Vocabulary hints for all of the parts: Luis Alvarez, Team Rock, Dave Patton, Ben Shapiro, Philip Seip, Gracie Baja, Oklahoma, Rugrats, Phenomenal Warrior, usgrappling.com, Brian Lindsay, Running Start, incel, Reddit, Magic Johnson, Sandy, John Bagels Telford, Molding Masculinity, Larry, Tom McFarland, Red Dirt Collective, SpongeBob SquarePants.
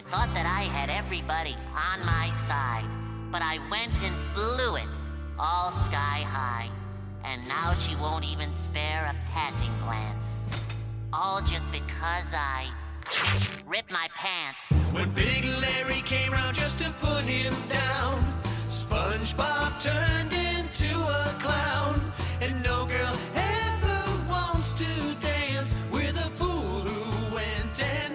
I thought that I had everybody on my side, but I went and blew it all sky high. And now she won't even spare a passing glance. All just because I ripped my pants. When Big Larry came round just to put him down, SpongeBob turned into a clown. And no girl ever wants to dance with a fool who went and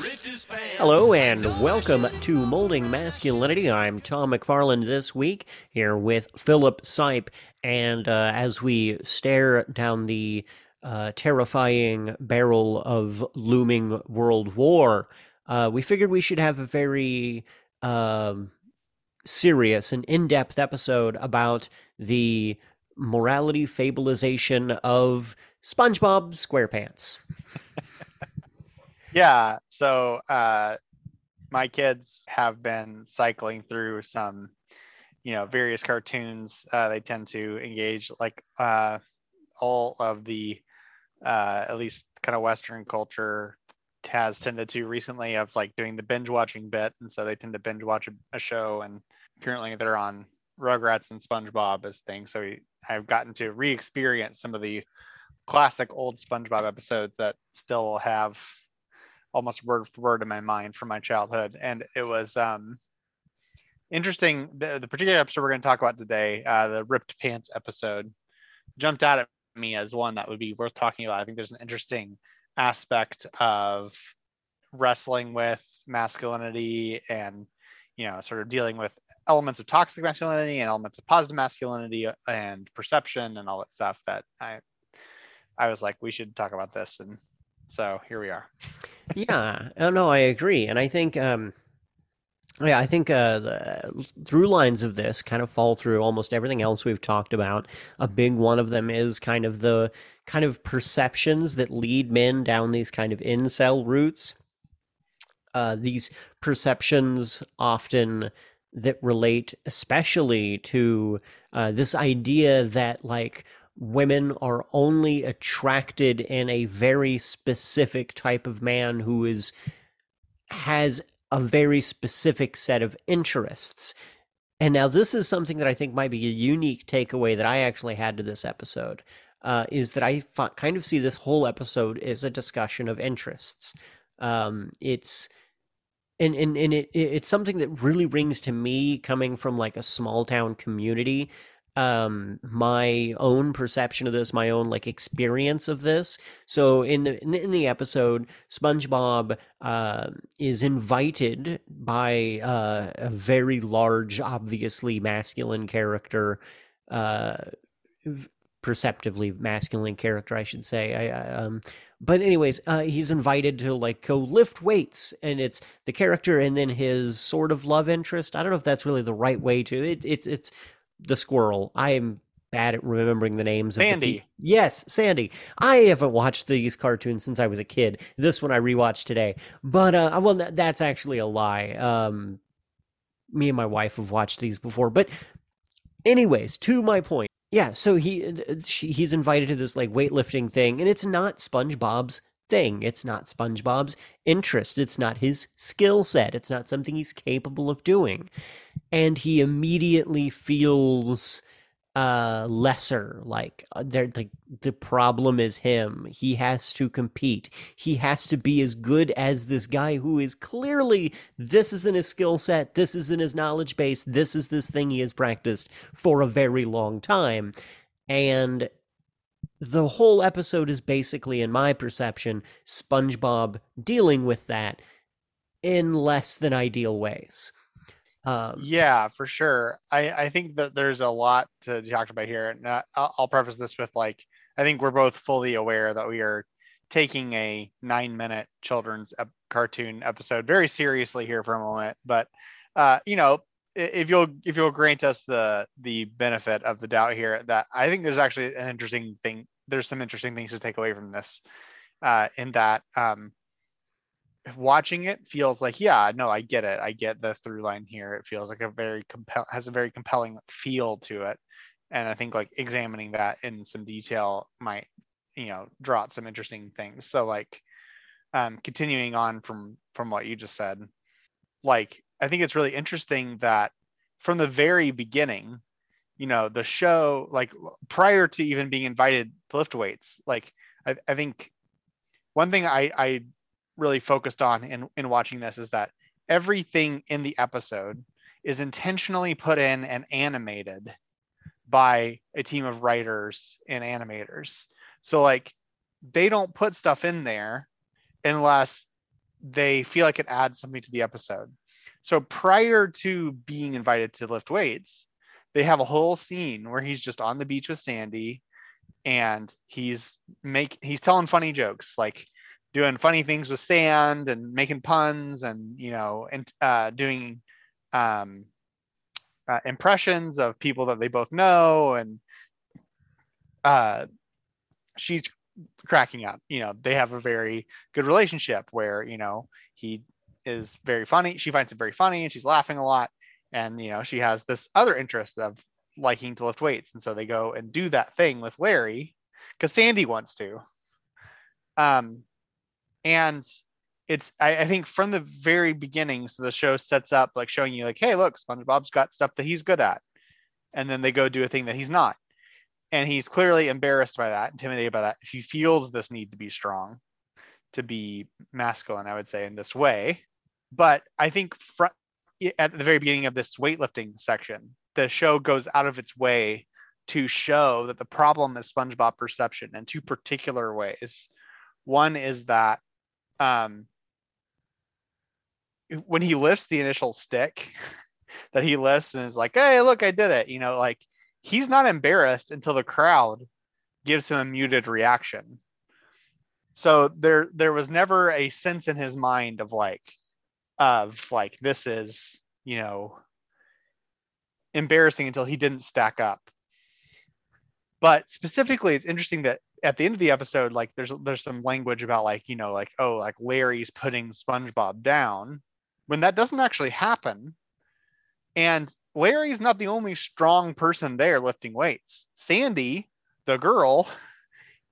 ripped his pants. Hello and welcome to Molding Masculinity. I'm Tom McFarland this week, here with Philip Seip. And as we stare down the terrifying barrel of looming World War, we figured we should have a very serious and in-depth episode about the morality fabulization of SpongeBob SquarePants. Yeah, so my kids have been cycling through some, you know, various cartoons. They tend to engage like all of the at least kind of Western culture has tended to recently, of like doing the binge watching bit. And so they tend to binge watch a show, and currently they're on Rugrats and SpongeBob as things. So I've gotten to re-experience some of the classic old SpongeBob episodes that still have almost word for word in my mind from my childhood. And it was interesting. The particular episode we're going to talk about today, the ripped pants episode, jumped out at me as one that would be worth talking about. I think there's an interesting aspect of wrestling with masculinity and, you know, sort of dealing with elements of toxic masculinity and elements of positive masculinity and perception and all that stuff, that I was like, we should talk about this. And so here we are. Yeah, no, I agree. And I think, yeah, I think the through lines of this kind of fall through almost everything else we've talked about. A big one of them is kind of the kind of perceptions that lead men down these kind of incel routes. These perceptions often that relate especially to this idea that like women are only attracted in a very specific type of man who is has a very specific set of interests. And now this is something that I think might be a unique takeaway that I actually had to this episode, is that I kind of see this whole episode as a discussion of interests. It's, and it's something that really rings to me coming from like a small town community. My own perception of this, my own like experience of this. So in the episode, SpongeBob is invited by a very large, obviously masculine character, perceptively masculine character, I should say. But anyways, he's invited to like go lift weights, and it's the character and then his sort of love interest. I don't know if that's really the right way to it's the squirrel. I am bad at remembering the names. Sandy. Yes, Sandy. I haven't watched these cartoons since I was a kid. This one I rewatched today. But, well, that's actually a lie. Me and my wife have watched these before. But anyways, to my point. Yeah, so he's invited to this like weightlifting thing, and it's not SpongeBob's thing. It's not SpongeBob's interest. It's not his skill set. It's not something he's capable of doing. And he immediately feels lesser, like the problem is him. He has to compete. He has to be as good as this guy who is clearly, this isn't his skill set, this isn't his knowledge base, this is this thing he has practiced for a very long time. And the whole episode is basically, in my perception, SpongeBob dealing with that in less than ideal ways. Yeah, for sure. I think that there's a lot to talk about here. And I'll preface this with, like, I think we're both fully aware that we are taking a 9-minute children's cartoon episode very seriously here for a moment. But, you know, if you'll grant us the benefit of the doubt here, that I think there's actually an interesting thing. There's some interesting things to take away from this, in that, watching it feels like, yeah, no, I get it. I get the through line here. It feels like has a very compelling feel to it. And I think like examining that in some detail might, you know, draw out some interesting things. So like, continuing on from what you just said, like, I think it's really interesting that from the very beginning, you know, the show, like prior to even being invited to lift weights, like I think one thing I really focused on in watching this is that everything in the episode is intentionally put in and animated by a team of writers and animators. So like they don't put stuff in there unless they feel like it adds something to the episode. So prior to being invited to lift weights, they have a whole scene where he's just on the beach with Sandy and he's telling funny jokes, like doing funny things with sand and making puns and, you know, and doing impressions of people that they both know. And she's cracking up, you know, they have a very good relationship where, you know, he is very funny. She finds it very funny and she's laughing a lot. And, you know, she has this other interest of liking to lift weights. And so they go and do that thing with Larry because Sandy wants to. And it's, I think from the very beginning, so the show sets up like showing you like, hey, look, SpongeBob's got stuff that he's good at. And then they go do a thing that he's not. And he's clearly embarrassed by that, intimidated by that. He feels this need to be strong, to be masculine, I would say, in this way. But I think at the very beginning of this weightlifting section, the show goes out of its way to show that the problem is SpongeBob perception in two particular ways. One is that when he lifts the initial stick that he lifts and is like, hey, look, I did it. You know, like he's not embarrassed until the crowd gives him a muted reaction. So there was never a sense in his mind of like this is, you know, embarrassing until he didn't stack up. But specifically, it's interesting that at the end of the episode, like there's some language about like, you know, like, oh, like Larry's putting SpongeBob down when that doesn't actually happen. And Larry's not the only strong person there lifting weights. Sandy, the girl,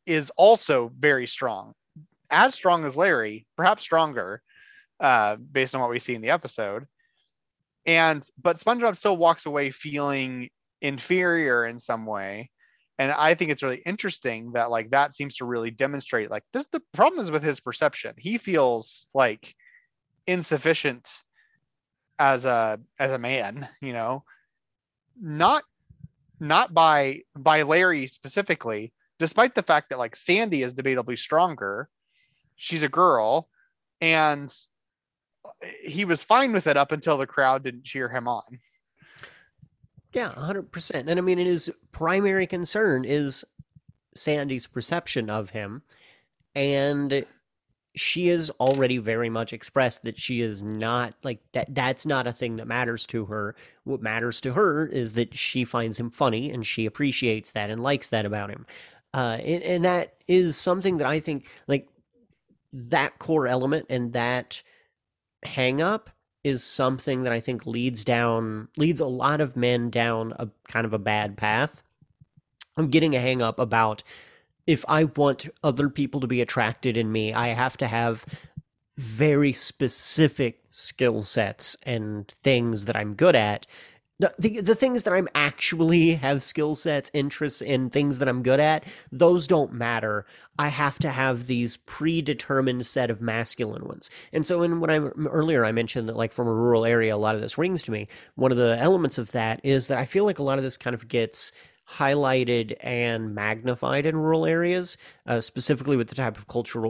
is also very strong as Larry, perhaps stronger, based on what we see in the episode. But SpongeBob still walks away feeling inferior in some way. And I think it's really interesting that like that seems to really demonstrate like this, the problem is with his perception. He feels like insufficient as a man, you know, not by Larry specifically, despite the fact that like Sandy is debatably stronger. She's a girl. And he was fine with it up until the crowd didn't cheer him on. Yeah, 100%. And I mean, his primary concern is Sandy's perception of him. And she has already very much expressed that she is not like that. That's not a thing that matters to her. What matters to her is that she finds him funny and she appreciates that and likes that about him. And that is something that I think like, that core element and that hang up is something that I think leads a lot of men down a kind of a bad path. I'm getting a hang up about if I want other people to be attracted in me, I have to have very specific skill sets and things that I'm good at. The things that I'm actually have skill sets, interests in, things that I'm good at, those don't matter. I have to have these predetermined set of masculine ones. And so earlier I mentioned that like from a rural area, a lot of this rings to me. One of the elements of that is that I feel like a lot of this kind of gets highlighted and magnified in rural areas, specifically with the type of culture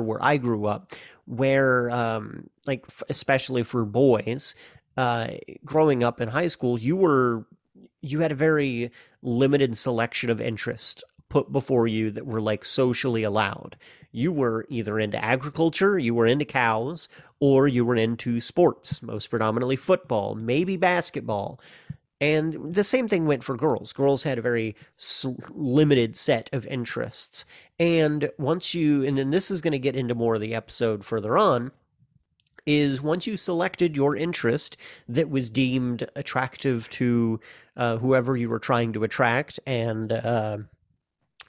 where I grew up, where like especially for boys, growing up in high school, you had a very limited selection of interest put before you that were like socially allowed. You were either into agriculture, you were into cows, or you were into sports, most predominantly football, maybe basketball. And the same thing went for girls. Girls had a very limited set of interests. And then this is going to get into more of the episode further on, is once you selected your interest that was deemed attractive to whoever you were trying to attract and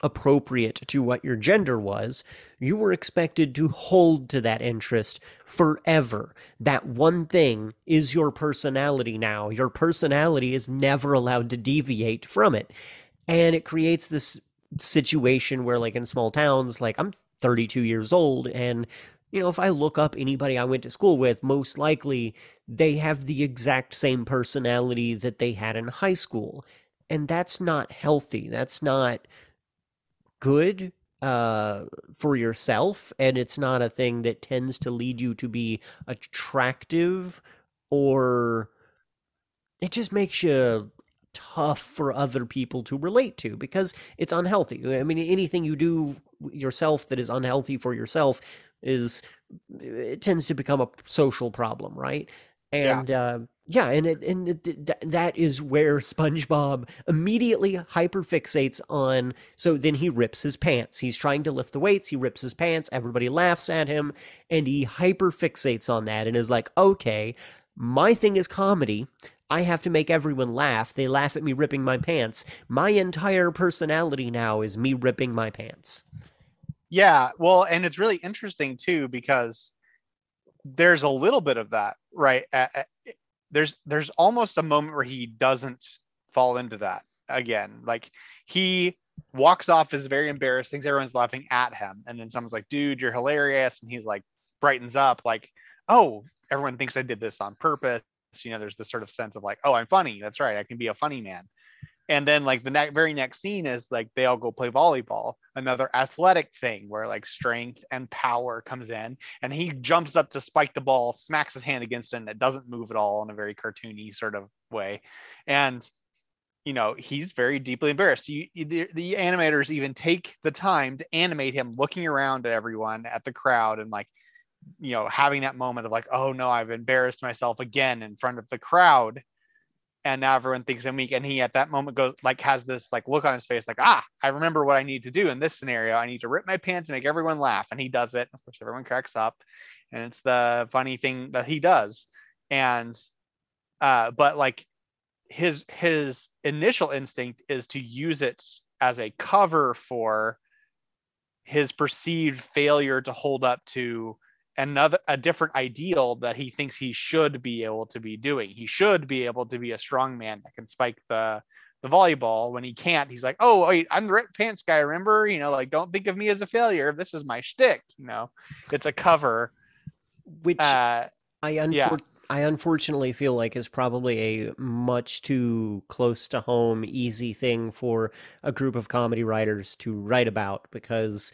appropriate to what your gender was, you were expected to hold to that interest forever. That one thing is your personality now. Your personality is never allowed to deviate from it. And it creates this situation where, like, in small towns, like, I'm 32 years old, and, you know, if I look up anybody I went to school with, most likely they have the exact same personality that they had in high school. And that's not healthy. That's not good for yourself. And it's not a thing that tends to lead you to be attractive, or it just makes you tough for other people to relate to because it's unhealthy. I mean, anything you do yourself that is unhealthy for yourself it tends to become a social problem, right? And yeah. That is where SpongeBob immediately hyperfixates on. So then he rips his pants. He's trying to lift the weights. He rips his pants. Everybody laughs at him, and he hyperfixates on that and is like, okay, my thing is comedy. I have to make everyone laugh. They laugh at me ripping my pants. My entire personality now is me ripping my pants. Yeah, well, and it's really interesting, too, because there's a little bit of that, right? There's almost a moment where he doesn't fall into that again. Like, he walks off, is very embarrassed, thinks everyone's laughing at him. And then someone's like, dude, you're hilarious. And he's like, brightens up, like, oh, everyone thinks I did this on purpose. You know, there's this sort of sense of like, oh, I'm funny. That's right. I can be a funny man. And then, like, the very next scene is, like, they all go play volleyball, another athletic thing where, like, strength and power comes in, and he jumps up to spike the ball, smacks his hand against it, and it doesn't move at all in a very cartoony sort of way. And, you know, he's very deeply embarrassed. The animators even take the time to animate him looking around at everyone, at the crowd, and, like, you know, having that moment of like, oh no, I've embarrassed myself again in front of the crowd. And now everyone thinks I'm weak. And he at that moment goes, like, has this, like, look on his face, like, ah, I remember what I need to do in this scenario. I need to rip my pants and make everyone laugh. And he does it. Of course, everyone cracks up. And it's the funny thing that he does. And, but, like, his initial instinct is to use it as a cover for his perceived failure to hold up to a different ideal that he thinks he should be able to be doing. He should be able to be a strong man that can spike the volleyball. When he can't, he's like, oh wait, I'm the ripped pants guy, remember? You know, like, don't think of me as a failure. This is my shtick. You know, it's a cover. Which I unfortunately feel like is probably a much too close to home, easy thing for a group of comedy writers to write about, because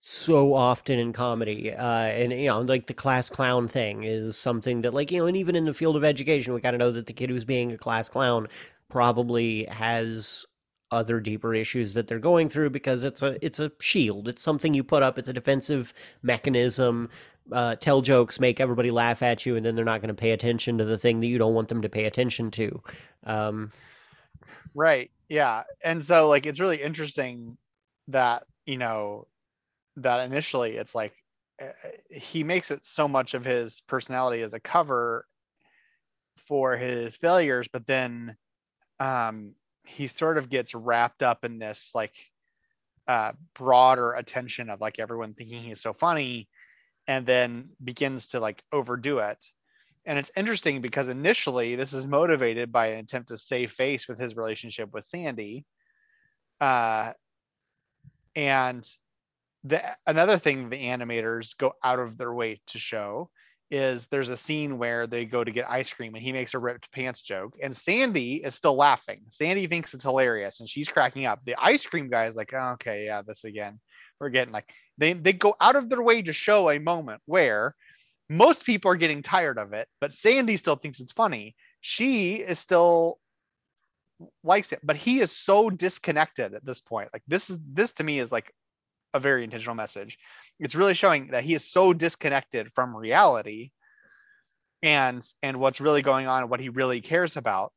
so often in comedy, and, you know, like, the class clown thing is something that, like, you know, and even in the field of education, we got to know that the kid who's being a class clown probably has other deeper issues that they're going through, because it's a shield. It's something you put up. It's a defensive mechanism. Tell jokes, make everybody laugh at you, and then they're not going to pay attention to the thing that you don't want them to pay attention to. Right. Yeah. And so, like, it's really interesting that, you know, that initially it's like, he makes it so much of his personality as a cover for his failures, but then he sort of gets wrapped up in this, like, broader attention of, like, everyone thinking he's so funny, and then begins to, like, overdo it. And it's interesting because initially this is motivated by an attempt to save face with his relationship with Sandy. And another thing the animators go out of their way to show is there's a scene where they go to get ice cream and he makes a ripped pants joke, and Sandy is still laughing. Sandy thinks it's hilarious and she's cracking up. The ice cream guy is like, oh, okay, yeah, this again. We're getting, like, they go out of their way to show a moment where most people are getting tired of it, but Sandy still thinks it's funny. She is still likes it, but he is so disconnected at this point. Like, this to me is, like, a very intentional message. It's really showing that he is so disconnected from reality and what's really going on and what he really cares about,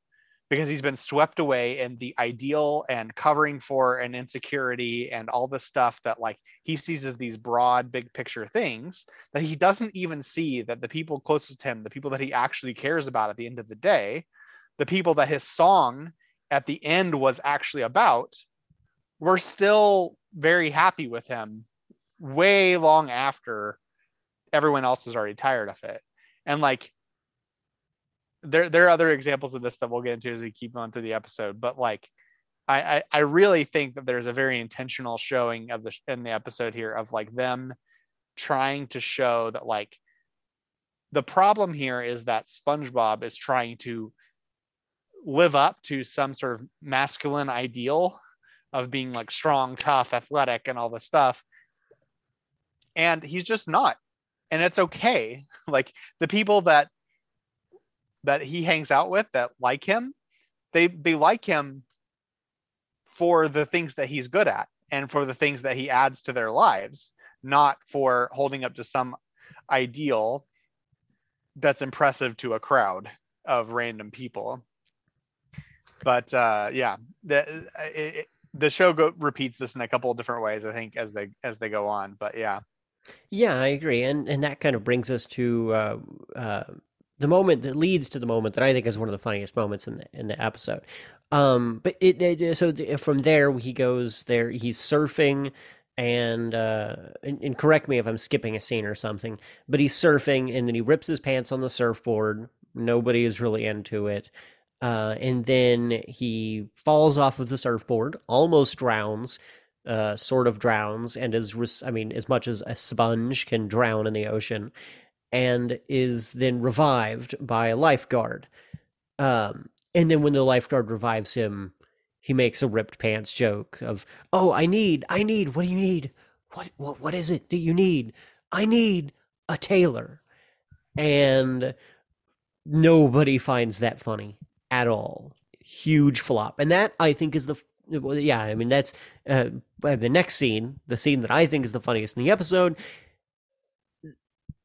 because he's been swept away in the ideal and covering for and insecurity and all the stuff that, like, he sees as these broad, big picture things, that he doesn't even see that the people closest to him, the people that he actually cares about at the end of the day, the people that his song at the end was actually about, were still very happy with him way long after everyone else is already tired of it. And like, there are other examples of this that we'll get into as we keep going through the episode, but like, I really think that there's a very intentional showing of in the episode here of like them trying to show that like the problem here is that SpongeBob is trying to live up to some sort of masculine ideal of being like strong, tough, athletic, and all this stuff. And he's just not, and it's okay. Like the people that he hangs out with that like him, they like him for the things that he's good at and for the things that he adds to their lives, not for holding up to some ideal that's impressive to a crowd of random people. But yeah, the show repeats this in a couple of different ways, I think, as they go on. But yeah, I agree, and that kind of brings us to the moment that leads to the moment that I think is one of the funniest moments in the episode. But from there he goes there. He's surfing, and correct me if I'm skipping a scene or something. But he's surfing, and then he rips his pants on the surfboard. Nobody is really into it. And then he falls off of the surfboard, almost drowns, sort of drowns, and as much as a sponge can drown in the ocean, and is then revived by a lifeguard. And then when the lifeguard revives him, he makes a ripped pants joke of, "Oh, I need, what do you need? What is it that you need? I need a tailor." And nobody finds that funny at all. Huge flop. And that I think is that's the next scene, the scene that I think is the funniest in the episode.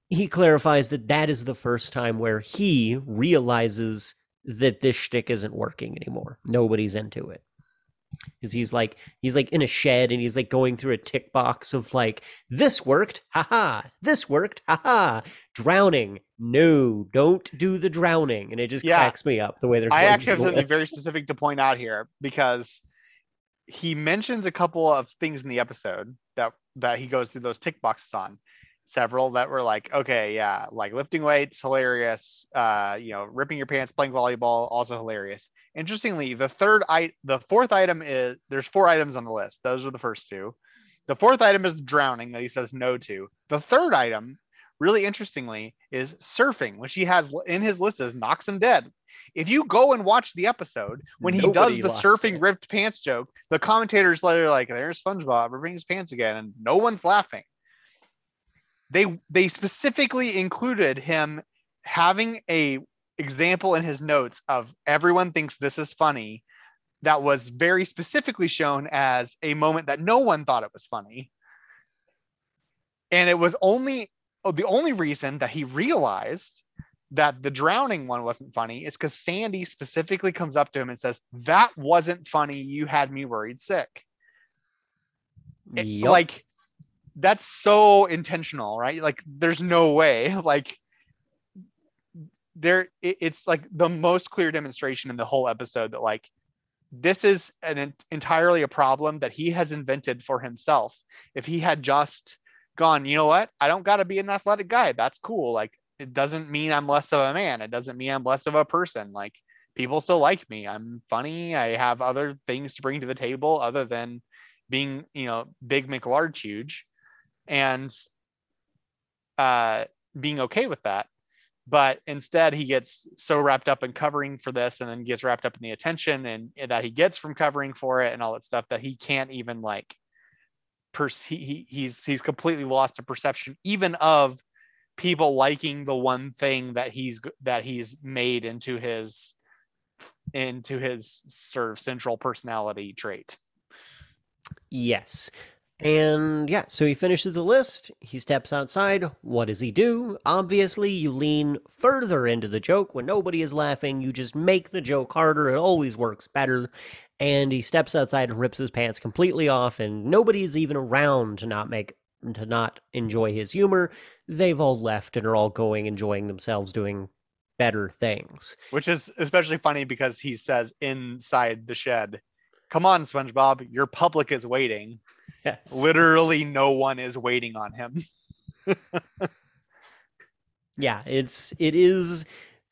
He clarifies that is the first time where he realizes that this shtick isn't working anymore. Nobody's into it. Because he's like in a shed and he's like going through a tick box of like, "This worked, haha, this worked, haha." Drowning. No, don't do the drowning. And it just cracks me up the way they're doing. I actually have something very specific to point out here, because he mentions a couple of things in the episode that he goes through those tick boxes on. Several that were like, okay, yeah, like lifting weights, hilarious. Ripping your pants, playing volleyball, also hilarious. Interestingly, the fourth item is, there's four items on the list. Those are the first two. The fourth item is drowning, that he says no to. The third item, really interestingly, is surfing, which he has in his list as knocks him dead. If you go and watch the episode, when he does the surfing ripped pants joke, the commentators later are like, "There's SpongeBob ripping his pants again," and no one's laughing. They specifically included him having a example in his notes of everyone thinks this is funny. That was very specifically shown as a moment that no one thought it was funny. And it was the only reason that he realized that the drowning one wasn't funny is because Sandy specifically comes up to him and says, "That wasn't funny. You had me worried sick." Yep. That's so intentional, right? Like, there's no way. Like, it's like the most clear demonstration in the whole episode that like this is an entirely a problem that he has invented for himself. If he had just gone, you know what? I don't got to be an athletic guy. That's cool. Like, it doesn't mean I'm less of a man. It doesn't mean I'm less of a person. Like, people still like me. I'm funny. I have other things to bring to the table other than being, big, McLarge, huge. And being okay with that. But instead he gets so wrapped up in covering for this, and then gets wrapped up in the attention and that he gets from covering for it and all that stuff, that he can't even he's completely lost a perception even of people liking the one thing that he's made into his sort of central personality trait. Yes. And yeah, so he finishes the list. He steps outside. What does he do? Obviously, you lean further into the joke when nobody is laughing. You just make the joke harder. It always works better. And he steps outside and rips his pants completely off, and nobody's even around to not enjoy his humor. They've all left and are all going, enjoying themselves, doing better things. Which is especially funny because he says inside the shed, come on, SpongeBob, your public is waiting. Yes. Literally no one is waiting on him. Yeah, it is.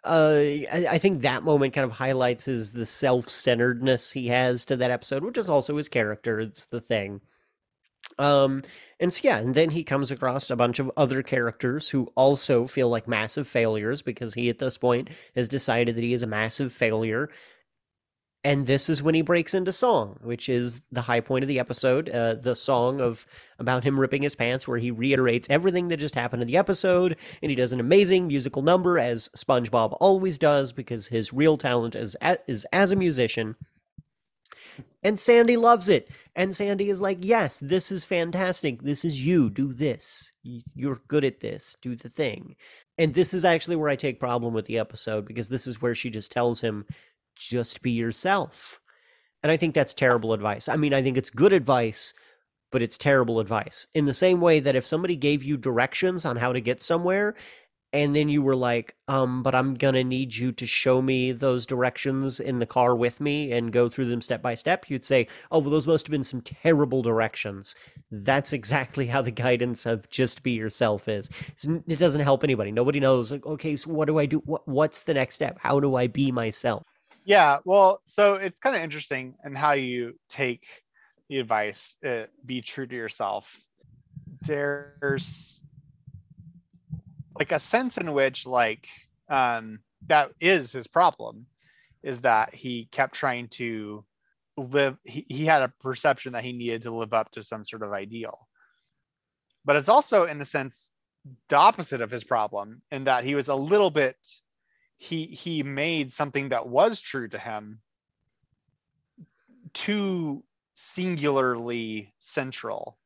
I think that moment kind of highlights the self-centeredness he has to that episode, which is also his character. It's the thing. And so, yeah, and then he comes across a bunch of other characters who also feel like massive failures because he, at this point, has decided that he is a massive failure. And this is when he breaks into song, which is the high point of the episode, the song about him ripping his pants, where he reiterates everything that just happened in the episode, and he does an amazing musical number, as SpongeBob always does, because his real talent is as a musician. And Sandy loves it. And Sandy is like, yes, this is fantastic. This is you. Do this. You're good at this. Do the thing. And this is actually where I take problem with the episode, because this is where she just tells him, just be yourself. And I think that's terrible advice. I mean, I think it's good advice, but it's terrible advice. In the same way that if somebody gave you directions on how to get somewhere, and then you were like, but I'm going to need you to show me those directions in the car with me and go through them step by step, you'd say, oh, well, those must have been some terrible directions. That's exactly how the guidance of just be yourself is. It doesn't help anybody. Nobody knows, like, okay, so what do I do? What's the next step? How do I be myself? Yeah, well, so it's kind of interesting in how you take the advice, be true to yourself. There's like a sense in which that is his problem, is that he kept trying to live. He had a perception that he needed to live up to some sort of ideal. But it's also, in a sense, the opposite of his problem, in that he was a little bit... He made something that was true to him too singularly central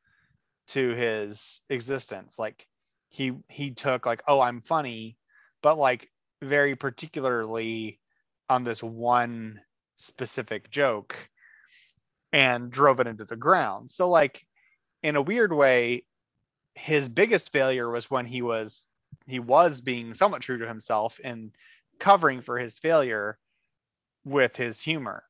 to his existence. Like he took like, oh, I'm funny, but like very particularly on this one specific joke, and drove it into the ground. So like in a weird way, his biggest failure was when he was being somewhat true to himself and covering for his failure with his humor.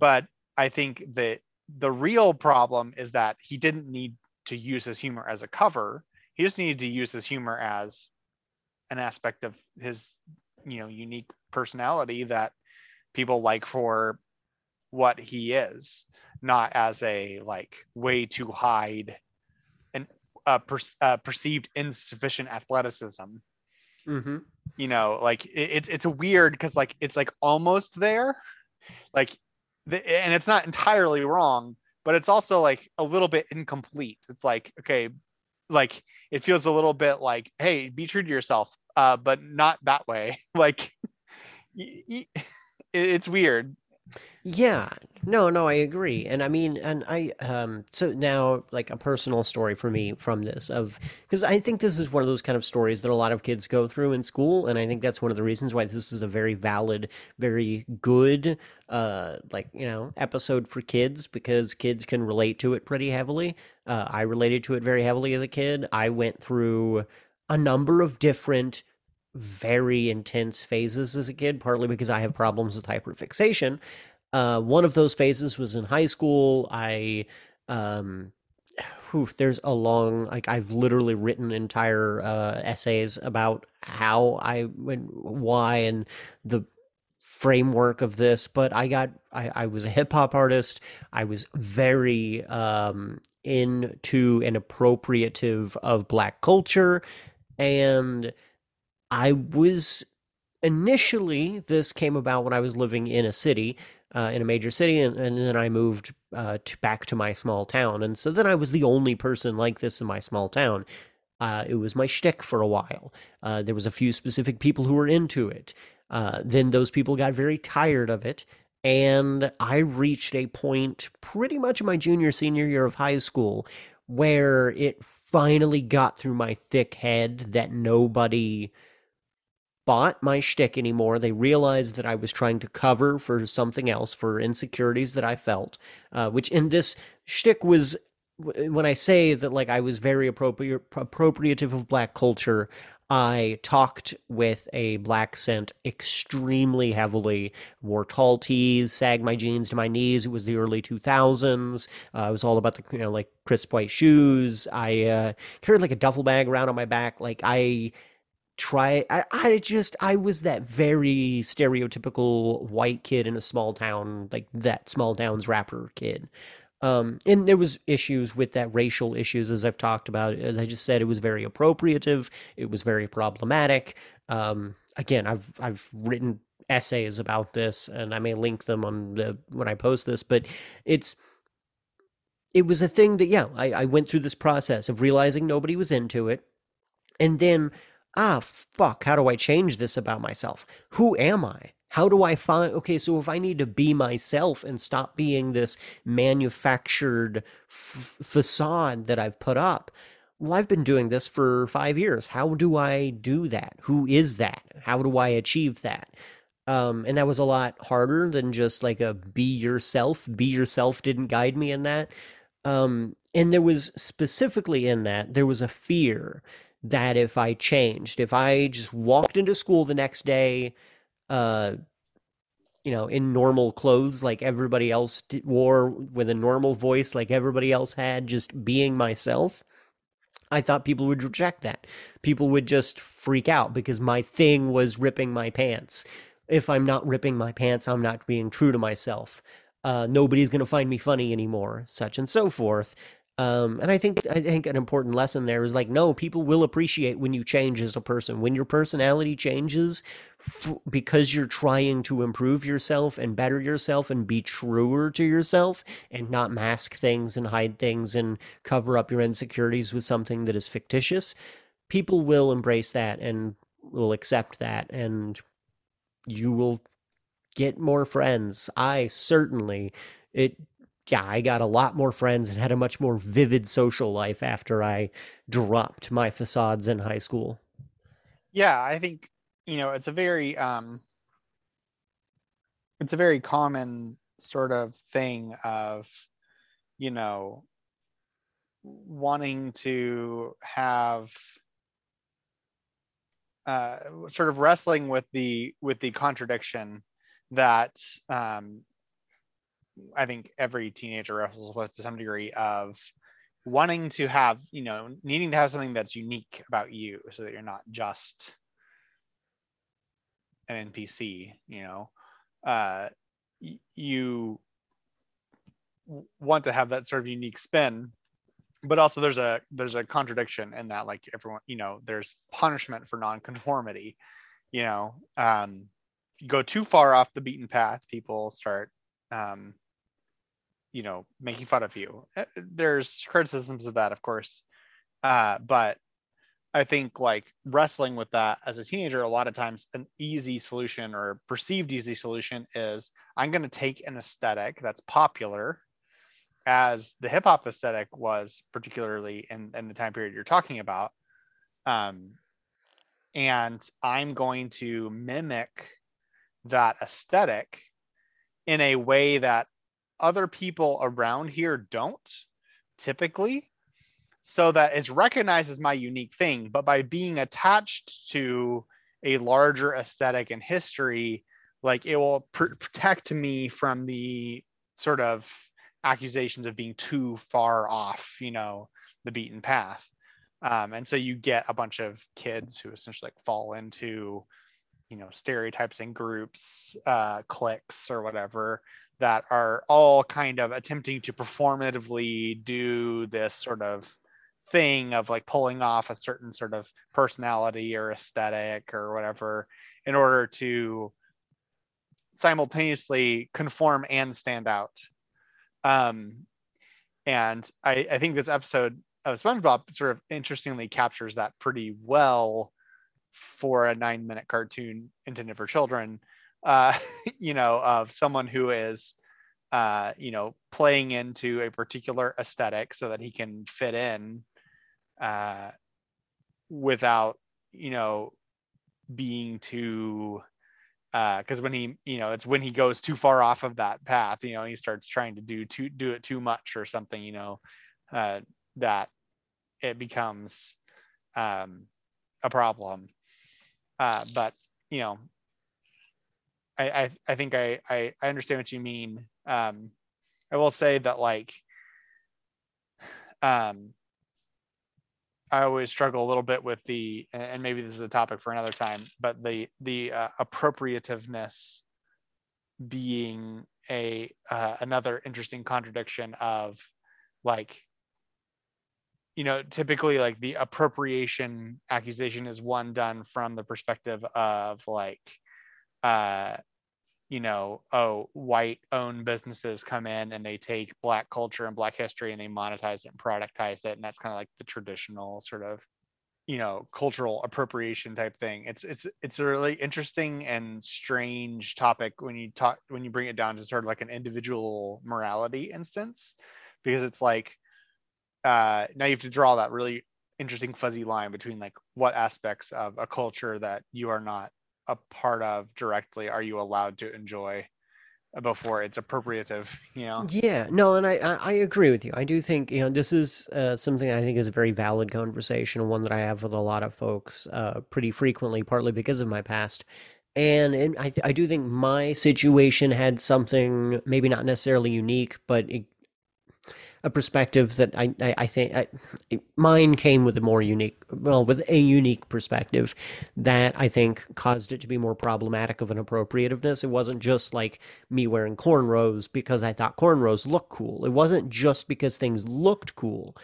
But I think that the real problem is that he didn't need to use his humor as a cover. He just needed to use his humor as an aspect of his, unique personality that people like for what he is, not as a like way to hide perceived insufficient athleticism. Mm-hmm. Like it's weird, because like it's like almost there, like and it's not entirely wrong, but it's also like a little bit incomplete. It's like, okay, like it feels a little bit like, hey, be true to yourself, but not that way. Like it's weird. Yeah, no, I agree. And I mean, and I, so now like a personal story for me from this, because I think this is one of those kind of stories that a lot of kids go through in school. And I think that's one of the reasons why this is a very valid, very good, episode for kids, because kids can relate to it pretty heavily. I related to it very heavily as a kid. I went through a number of different very intense phases as a kid, partly because I have problems with hyperfixation. One of those phases was in high school. There's a long, like I've literally written entire essays about how I went, why, and the framework of this, but I was a hip hop artist. I was very into and appropriative of Black culture, and I was initially, this came about when I was living in a city, in a major city, and then I moved back to my small town. And so then I was the only person like this in my small town. It was my shtick for a while. There was a few specific people who were into it. Then those people got very tired of it. And I reached a point pretty much in my junior, senior year of high school where it finally got through my thick head that nobody bought my shtick anymore. They realized that I was trying to cover for something else, for insecurities that I felt, which in this shtick was, when I say that, like, I was very appropriative of Black culture, I talked with a black scent extremely heavily, wore tall tees, sagged my jeans to my knees. It was the early 2000s. It was all about the, like crisp white shoes. I carried like a duffel bag around on my back. Like I was that very stereotypical white kid in a small town, like that small town's rapper kid. And there was issues with that, racial issues, as I've talked about. As I just said, it was very appropriative. It was very problematic. Again, I've written essays about this, and I may link them on the, when I post this, but it was a thing that, yeah, I went through this process of realizing nobody was into it. And then, fuck, how do I change this about myself? Who am I? How do I find, okay, so if I need to be myself and stop being this manufactured facade that I've put up, well, I've been doing this for 5 years. How do I do that? Who is that? How do I achieve that? And that was a lot harder than just like a be yourself. Be yourself didn't guide me in that. And there was specifically in that, there was a fear that if I changed, if I just walked into school the next day, in normal clothes like everybody else wore, with a normal voice like everybody else had, just being myself, I thought people would reject that. People would just freak out because my thing was ripping my pants. If I'm not ripping my pants, I'm not being true to myself. Nobody's going to find me funny anymore, such and so forth. And I think an important lesson there is like, no, people will appreciate when you change as a person, when your personality changes because you're trying to improve yourself and better yourself and be truer to yourself and not mask things and hide things and cover up your insecurities with something that is fictitious. People will embrace that and will accept that, and you will get more friends. Yeah, I got a lot more friends and had a much more vivid social life after I dropped my facades in high school. Yeah, I think, it's a very common sort of thing of, wanting to have sort of wrestling with the contradiction that I think every teenager wrestles with to some degree, of wanting to have, needing to have something that's unique about you so that you're not just an NPC, you want to have that sort of unique spin, but also there's a contradiction in that, like everyone, there's punishment for nonconformity, you go too far off the beaten path, people start, making fun of you. There's criticisms of that, of course. But I think like wrestling with that as a teenager, a lot of times an easy solution or perceived easy solution is, I'm going to take an aesthetic that's popular, as the hip hop aesthetic was particularly in the time period you're talking about. And I'm going to mimic that aesthetic in a way that other people around here don't typically, so that it's recognized as my unique thing, but by being attached to a larger aesthetic and history, like it will protect me from the sort of accusations of being too far off, the beaten path. And so you get a bunch of kids who essentially like fall into stereotypes and groups, cliques or whatever, that are all kind of attempting to performatively do this sort of thing of like pulling off a certain sort of personality or aesthetic or whatever, in order to simultaneously conform and stand out. And I think this episode of SpongeBob sort of interestingly captures that pretty well for a 9-minute cartoon intended for children, of someone who is, playing into a particular aesthetic so that he can fit in, without, being too, because when he, it's when he goes too far off of that path, he starts trying to do it too much or something, that it becomes, a problem. But, you know, I think I understand what you mean. I will say that, like, I always struggle a little bit with the, and maybe this is a topic for another time, but the appropriativeness being a another interesting contradiction of, like, you know, typically, like, the appropriation accusation is one done from the perspective of, like, you know, oh, white-owned businesses come in and they take Black culture and Black history and they monetize it and productize it, and that's kind of like the traditional sort of, you know, cultural appropriation type thing. It's a really interesting and strange topic when you talk, when you bring it down to sort of like an individual morality instance, because it's like, now you have to draw that really interesting fuzzy line between, like, what aspects of a culture that you are not a part of directly are you allowed to enjoy before it's appropriative, you know? Yeah, no, and I agree with you. I do think, you know, this is something I think is a very valid conversation, one that I have with a lot of folks pretty frequently, partly because of my past. And I do think my situation had something, maybe not necessarily unique, but a perspective that I think mine came with a more unique, well, with a unique perspective that I think caused it to be more problematic of an appropriativeness. It wasn't just like me wearing cornrows because I thought cornrows looked cool. It wasn't just because things looked cool.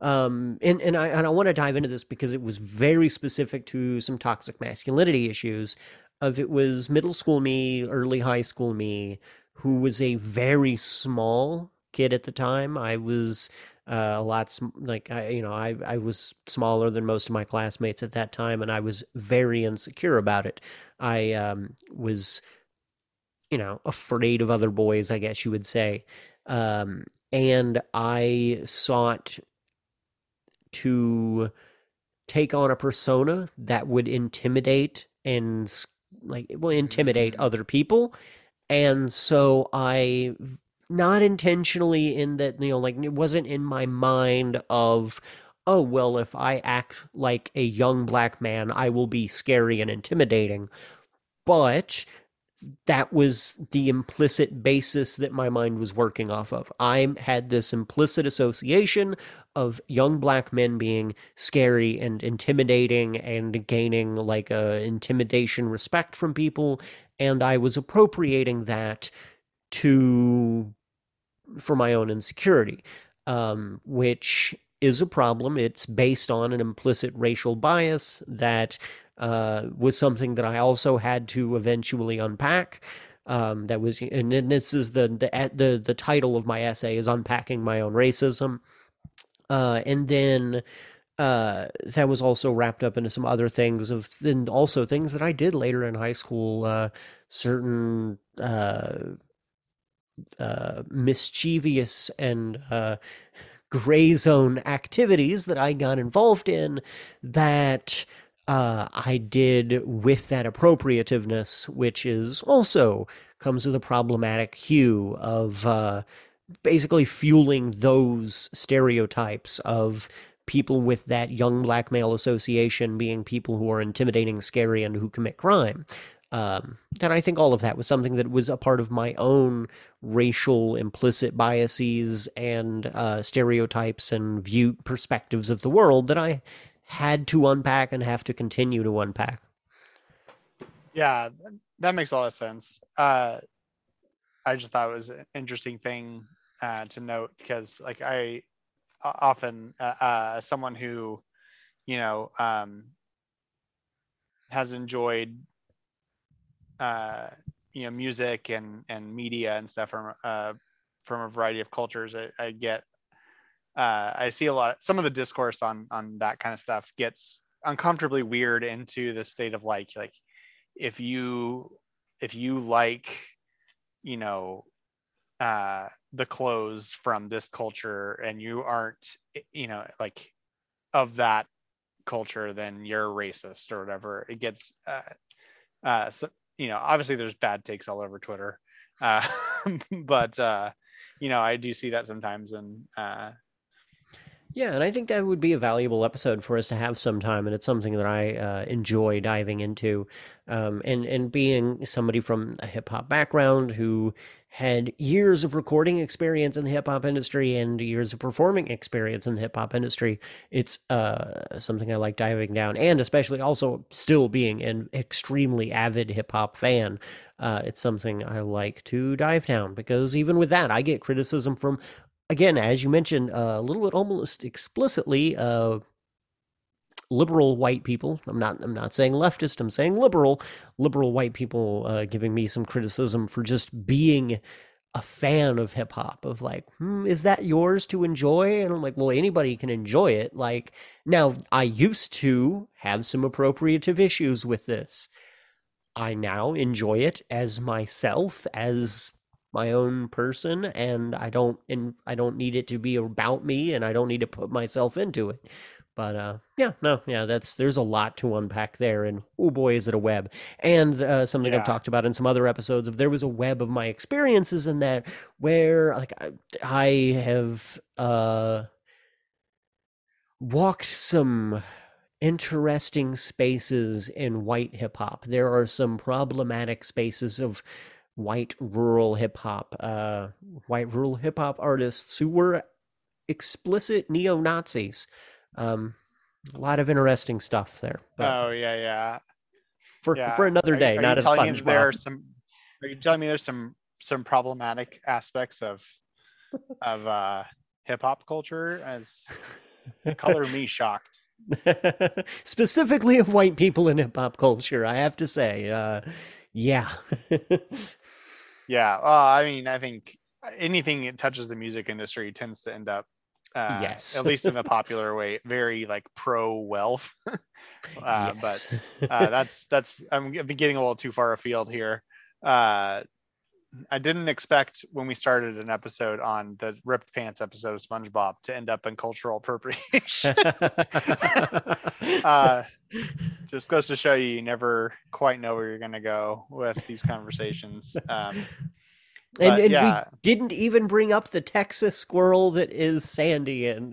And I want to dive into this because it was very specific to some toxic masculinity issues. Of it was middle school me, early high school me, who was a very small kid at the time. I was a lot I was smaller than most of my classmates at that time, and I was very insecure about it. I was, you know, afraid of other boys, I guess you would say, and I sought to take on a persona that would intimidate and intimidate other people. And so I, not intentionally, in that, you know, like, it wasn't in my mind of, oh, well, if I act like a young Black man, I will be scary and intimidating. But that was the implicit basis that my mind was working off of. I had this implicit association of young Black men being scary and intimidating and gaining, like, a intimidation respect from people. And I was appropriating that for my own insecurity, which is a problem. It's based on an implicit racial bias that was something that I also had to eventually unpack. That was, and this is the title of my essay is Unpacking My Own Racism. And then that was also wrapped up into some other things and also things that I did later in high school, certain mischievous and gray zone activities that I got involved in that I did with that appropriativeness, which is also comes with a problematic hue of basically fueling those stereotypes of people with that young Black male association being people who are intimidating, scary, and who commit crime. And I think all of that was something that was a part of my own racial implicit biases and stereotypes and view perspectives of the world that I had to unpack and have to continue to unpack. Yeah, that makes a lot of sense. I just thought it was an interesting thing to note, because, like, I often, someone who, you know, has enjoyed you know, music and media and stuff from a variety of cultures, I get I see a lot of, some of the discourse on that kind of stuff gets uncomfortably weird into the state of like if you like, you know, the clothes from this culture and you aren't, you know, like, of that culture, then you're racist or whatever. It gets so, you know, obviously there's bad takes all over Twitter, but you know, I do see that sometimes, and Yeah, and I think that would be a valuable episode for us to have sometime, and it's something that I enjoy diving into, and being somebody from a hip-hop background who had years of recording experience in the hip-hop industry and years of performing experience in the hip-hop industry, it's something I like diving down, and especially also still being an extremely avid hip-hop fan, it's something I like to dive down, because even with that, I get criticism from, again, as you mentioned, a little bit almost explicitly liberal white people. I'm not saying leftist, I'm saying liberal white people giving me some criticism for just being a fan of hip hop, of like, is that yours to enjoy? And I'm like, well, anybody can enjoy it. Like, now I used to have some appropriative issues with this. I now enjoy it as myself, as my own person, and I don't need it to be about me, and I don't need to put myself into it. But there's a lot to unpack there, and oh boy, is it a web. And something I've talked about in some other episodes, if there was a web of my experiences in that, where like I have walked some interesting spaces in white hip hop. There are some problematic spaces of white rural hip hop artists who were explicit neo-Nazis. A lot of interesting stuff there. But for another day, not a SpongeBob. Are you telling me there's some problematic aspects of hip hop culture? As color me shocked. Specifically of white people in hip hop culture, I have to say. Yeah. Yeah. Well, I mean, I think anything that touches the music industry tends to end up, yes, at least in the popular way, very like pro wealth. Yes. But that's I'm getting a little too far afield here. I didn't expect when we started an episode on the ripped pants episode of SpongeBob to end up in cultural appropriation. Just goes to show you never quite know where you're going to go with these conversations. We didn't even bring up the Texas squirrel that is Sandy, and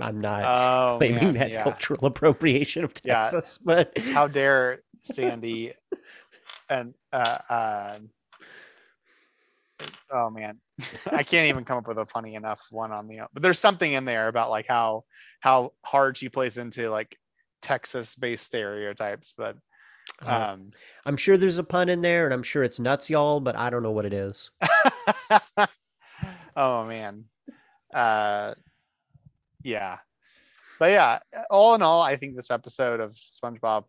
I'm not claiming that's cultural appropriation of Texas, but how dare Sandy and oh man, I can't even come up with a funny enough one on the, but there's something in there about like how hard she plays into like Texas-based stereotypes, but I'm sure there's a pun in there, and I'm sure it's nuts, y'all, but I don't know what it is. Oh man, all in all, I think this episode of SpongeBob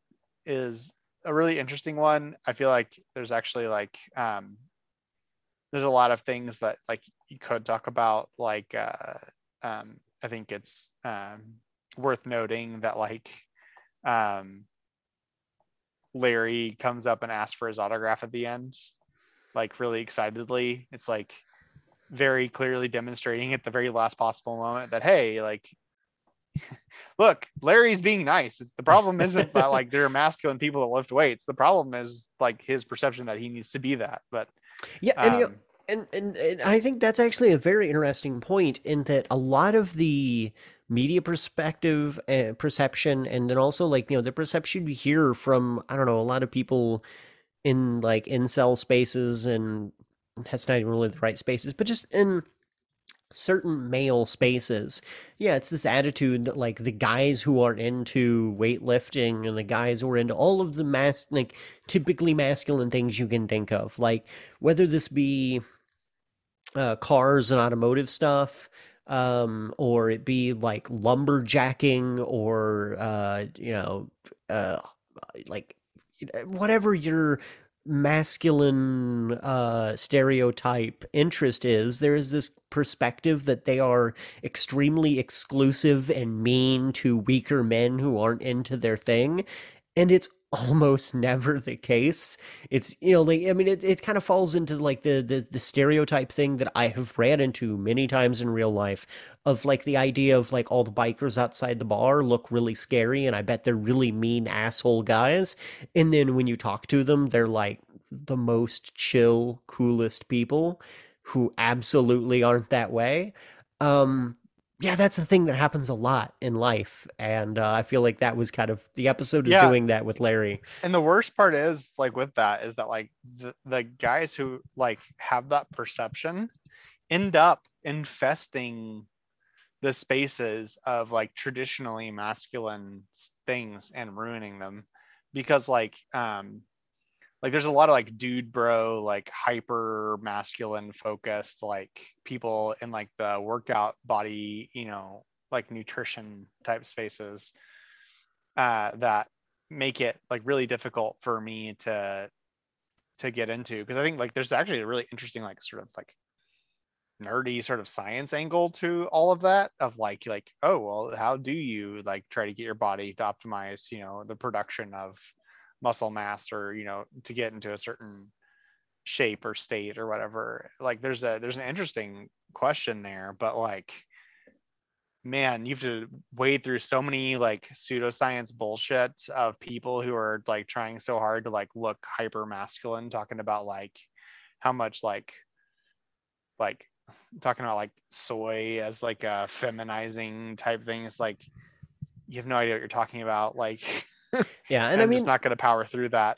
is a really interesting one. I feel like there's actually like there's a lot of things that like you could talk about, like I think it's worth noting that like Larry comes up and asks for his autograph at the end, like really excitedly. It's like very clearly demonstrating at the very last possible moment that, hey, like look, Larry's being nice. The problem isn't that like there are masculine people that lift weights. The problem is like his perception that he needs to be that. But yeah, and I think that's actually a very interesting point, in that a lot of the media perspective and perception, and then also like, you know, the perception we hear from, I don't know, a lot of people in like incel spaces, and that's not even really the right spaces, but just in certain male spaces. Yeah, it's this attitude that like the guys who are into weightlifting and the guys who are into all of the like typically masculine things you can think of, like whether this be cars and automotive stuff, or it be like lumberjacking, or like whatever your masculine stereotype interest is, there is this perspective that they are extremely exclusive and mean to weaker men who aren't into their thing, and it's almost never the case. It's, you know, like, I mean, it kind of falls into like the stereotype thing that I have ran into many times in real life, of like the idea of like all the bikers outside the bar look really scary, and I bet they're really mean asshole guys, and then when you talk to them, they're like the most chill, coolest people who absolutely aren't that way. Yeah, that's the thing that happens a lot in life. And I feel like that was kind of the episode is doing that with Larry. And the worst part is like with that is that like the guys who like have that perception end up infesting the spaces of like traditionally masculine things and ruining them, because like there's a lot of like dude bro, like hyper masculine focused, like people in like the workout body, you know, like nutrition type spaces that make it like really difficult for me to get into. Because I think like there's actually a really interesting like sort of like nerdy sort of science angle to all of that, of like, oh, well, how do you like try to get your body to optimize, you know, the production of muscle mass, or, you know, to get into a certain shape or state or whatever. Like there's an interesting question there, but like, man, you have to wade through so many like pseudoscience bullshit of people who are like trying so hard to like look hyper masculine, talking about like how much like talking about like soy as like a feminizing type thing. It's like, you have no idea what you're talking about. Like, yeah. And I mean, it's not going to power through that.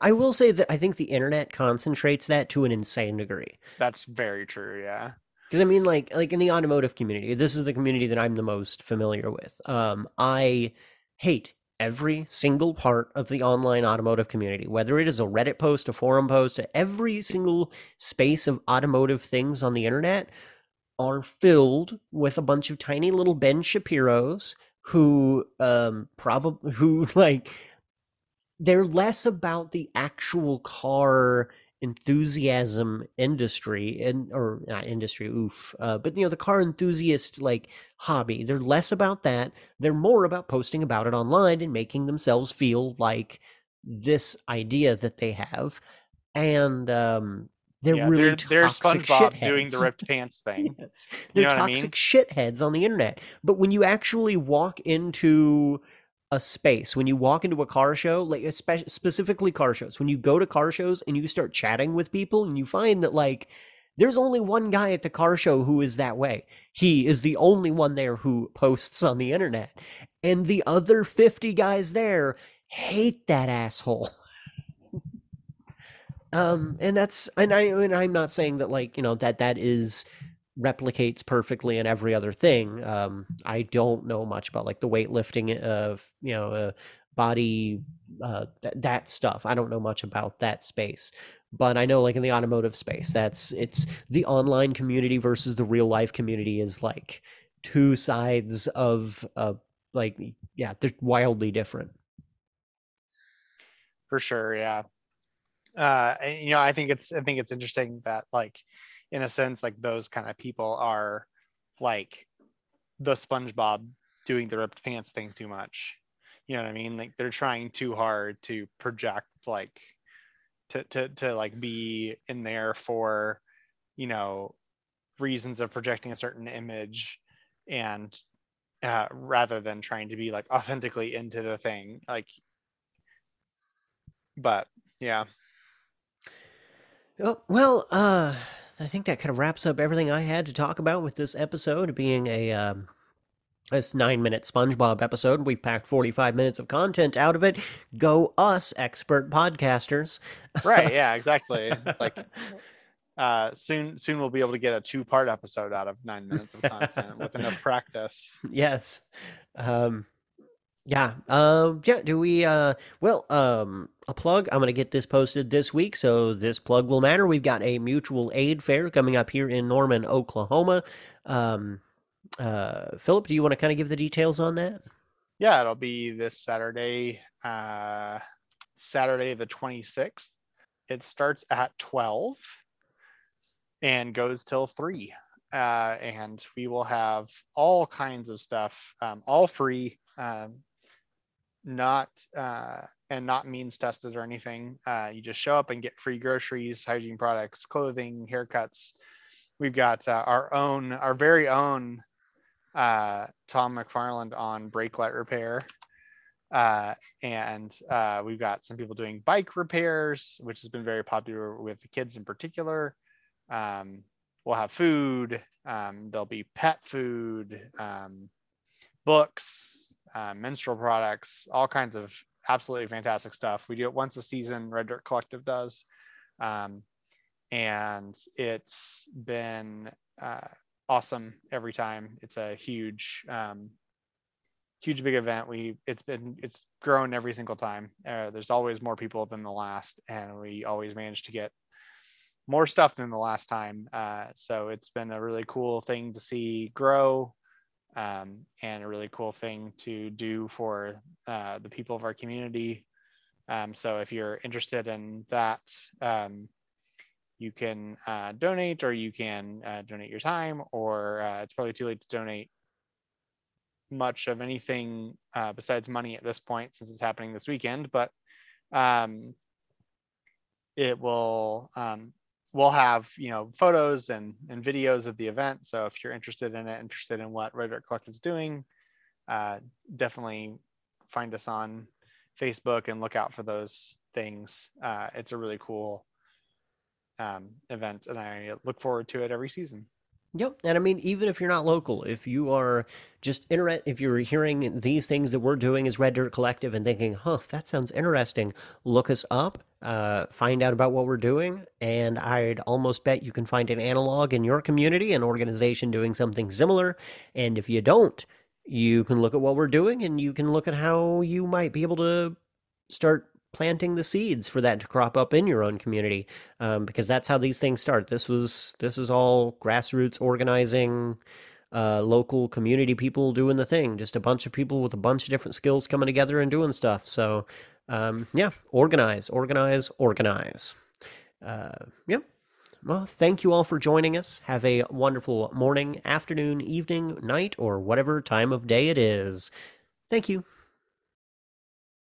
I will say that I think the internet concentrates that to an insane degree. That's very true. Yeah. Because I mean, like in the automotive community, this is the community that I'm the most familiar with. I hate every single part of the online automotive community, whether it is a Reddit post, a forum post, every single space of automotive things on the internet are filled with a bunch of tiny little Ben Shapiros who who like, they're less about the actual car enthusiasm industry or not industry, but you know, the car enthusiast like hobby. They're less about that. They're more about posting about it online and making themselves feel like this idea that they have. And they're SpongeBob shitheads doing the ripped pants thing. Yes. They're toxic shitheads on the internet. But when you actually walk into a space, when you walk into a car show, like especially specifically car shows, when you go to car shows and you start chatting with people, and you find that like there's only one guy at the car show who is that way. He is the only one there who posts on the internet, and the other 50 guys there hate that asshole. I'm not saying that like, you know, that is replicates perfectly in every other thing. I don't know much about like the weightlifting of, you know, body, that stuff. I don't know much about that space, but I know like in the automotive space, it's the online community versus the real life community is like two sides of, like, yeah, they're wildly different. For sure. Yeah. And, you know, I think it's interesting that like, in a sense, like those kind of people are like the SpongeBob doing the ripped pants thing too much. You know what I mean? Like they're trying too hard to project, like to like be in there for, you know, reasons of projecting a certain image, and rather than trying to be like authentically into the thing. Like, but yeah. Well, I think that kind of wraps up everything I had to talk about with this episode being this 9-minute SpongeBob episode. We've packed 45 minutes of content out of it. Go us, expert podcasters. Right. Yeah, exactly. Like soon we'll be able to get a 2-part episode out of 9 minutes of content with enough practice. Yes. A plug. I'm going to get this posted this week, so this plug will matter. We've got a mutual aid fair coming up here in Norman, Oklahoma. Philip, do you want to kind of give the details on that? Yeah, it'll be this Saturday the 26th. It starts at 12 and goes till 3. And we will have all kinds of stuff, all free, not means tested or anything. You just show up and get free groceries, hygiene products, clothing, haircuts. We've got our very own Tom McFarland on brake light repair, and we've got some people doing bike repairs, which has been very popular with the kids in particular. we'll have food, there'll be pet food, books, menstrual products, all kinds of absolutely fantastic stuff. We do it once a season, Red Dirt Collective does. And it's been awesome every time. It's a huge, huge big event. It's grown every single time. There's always more people than the last, and we always manage to get more stuff than the last time. So it's been a really cool thing to see grow, and a really cool thing to do for the people of our community. So if you're interested in that, you can donate, or you can donate your time, or it's probably too late to donate much of anything besides money at this point, since it's happening this weekend. But it will, we'll have, you know, photos and videos of the event. So if you're interested in it, interested in what Red Dirt Collective's doing, definitely find us on Facebook and look out for those things. It's a really cool event, and I look forward to it every season. Yep. And I mean, even if you're not local, if you are just if you're hearing these things that we're doing as Red Dirt Collective and thinking, huh, that sounds interesting, look us up, find out about what we're doing. And I'd almost bet you can find an analog in your community, an organization doing something similar. And if you don't, you can look at what we're doing, and you can look at how you might be able to start planting the seeds for that to crop up in your own community, because that's how these things start. This is all grassroots organizing, local community people doing the thing, just a bunch of people with a bunch of different skills coming together and doing stuff. So yeah, organize. Yep. Well, thank you all for joining us. Have a wonderful morning, afternoon, evening, night, or whatever time of day it is. Thank you.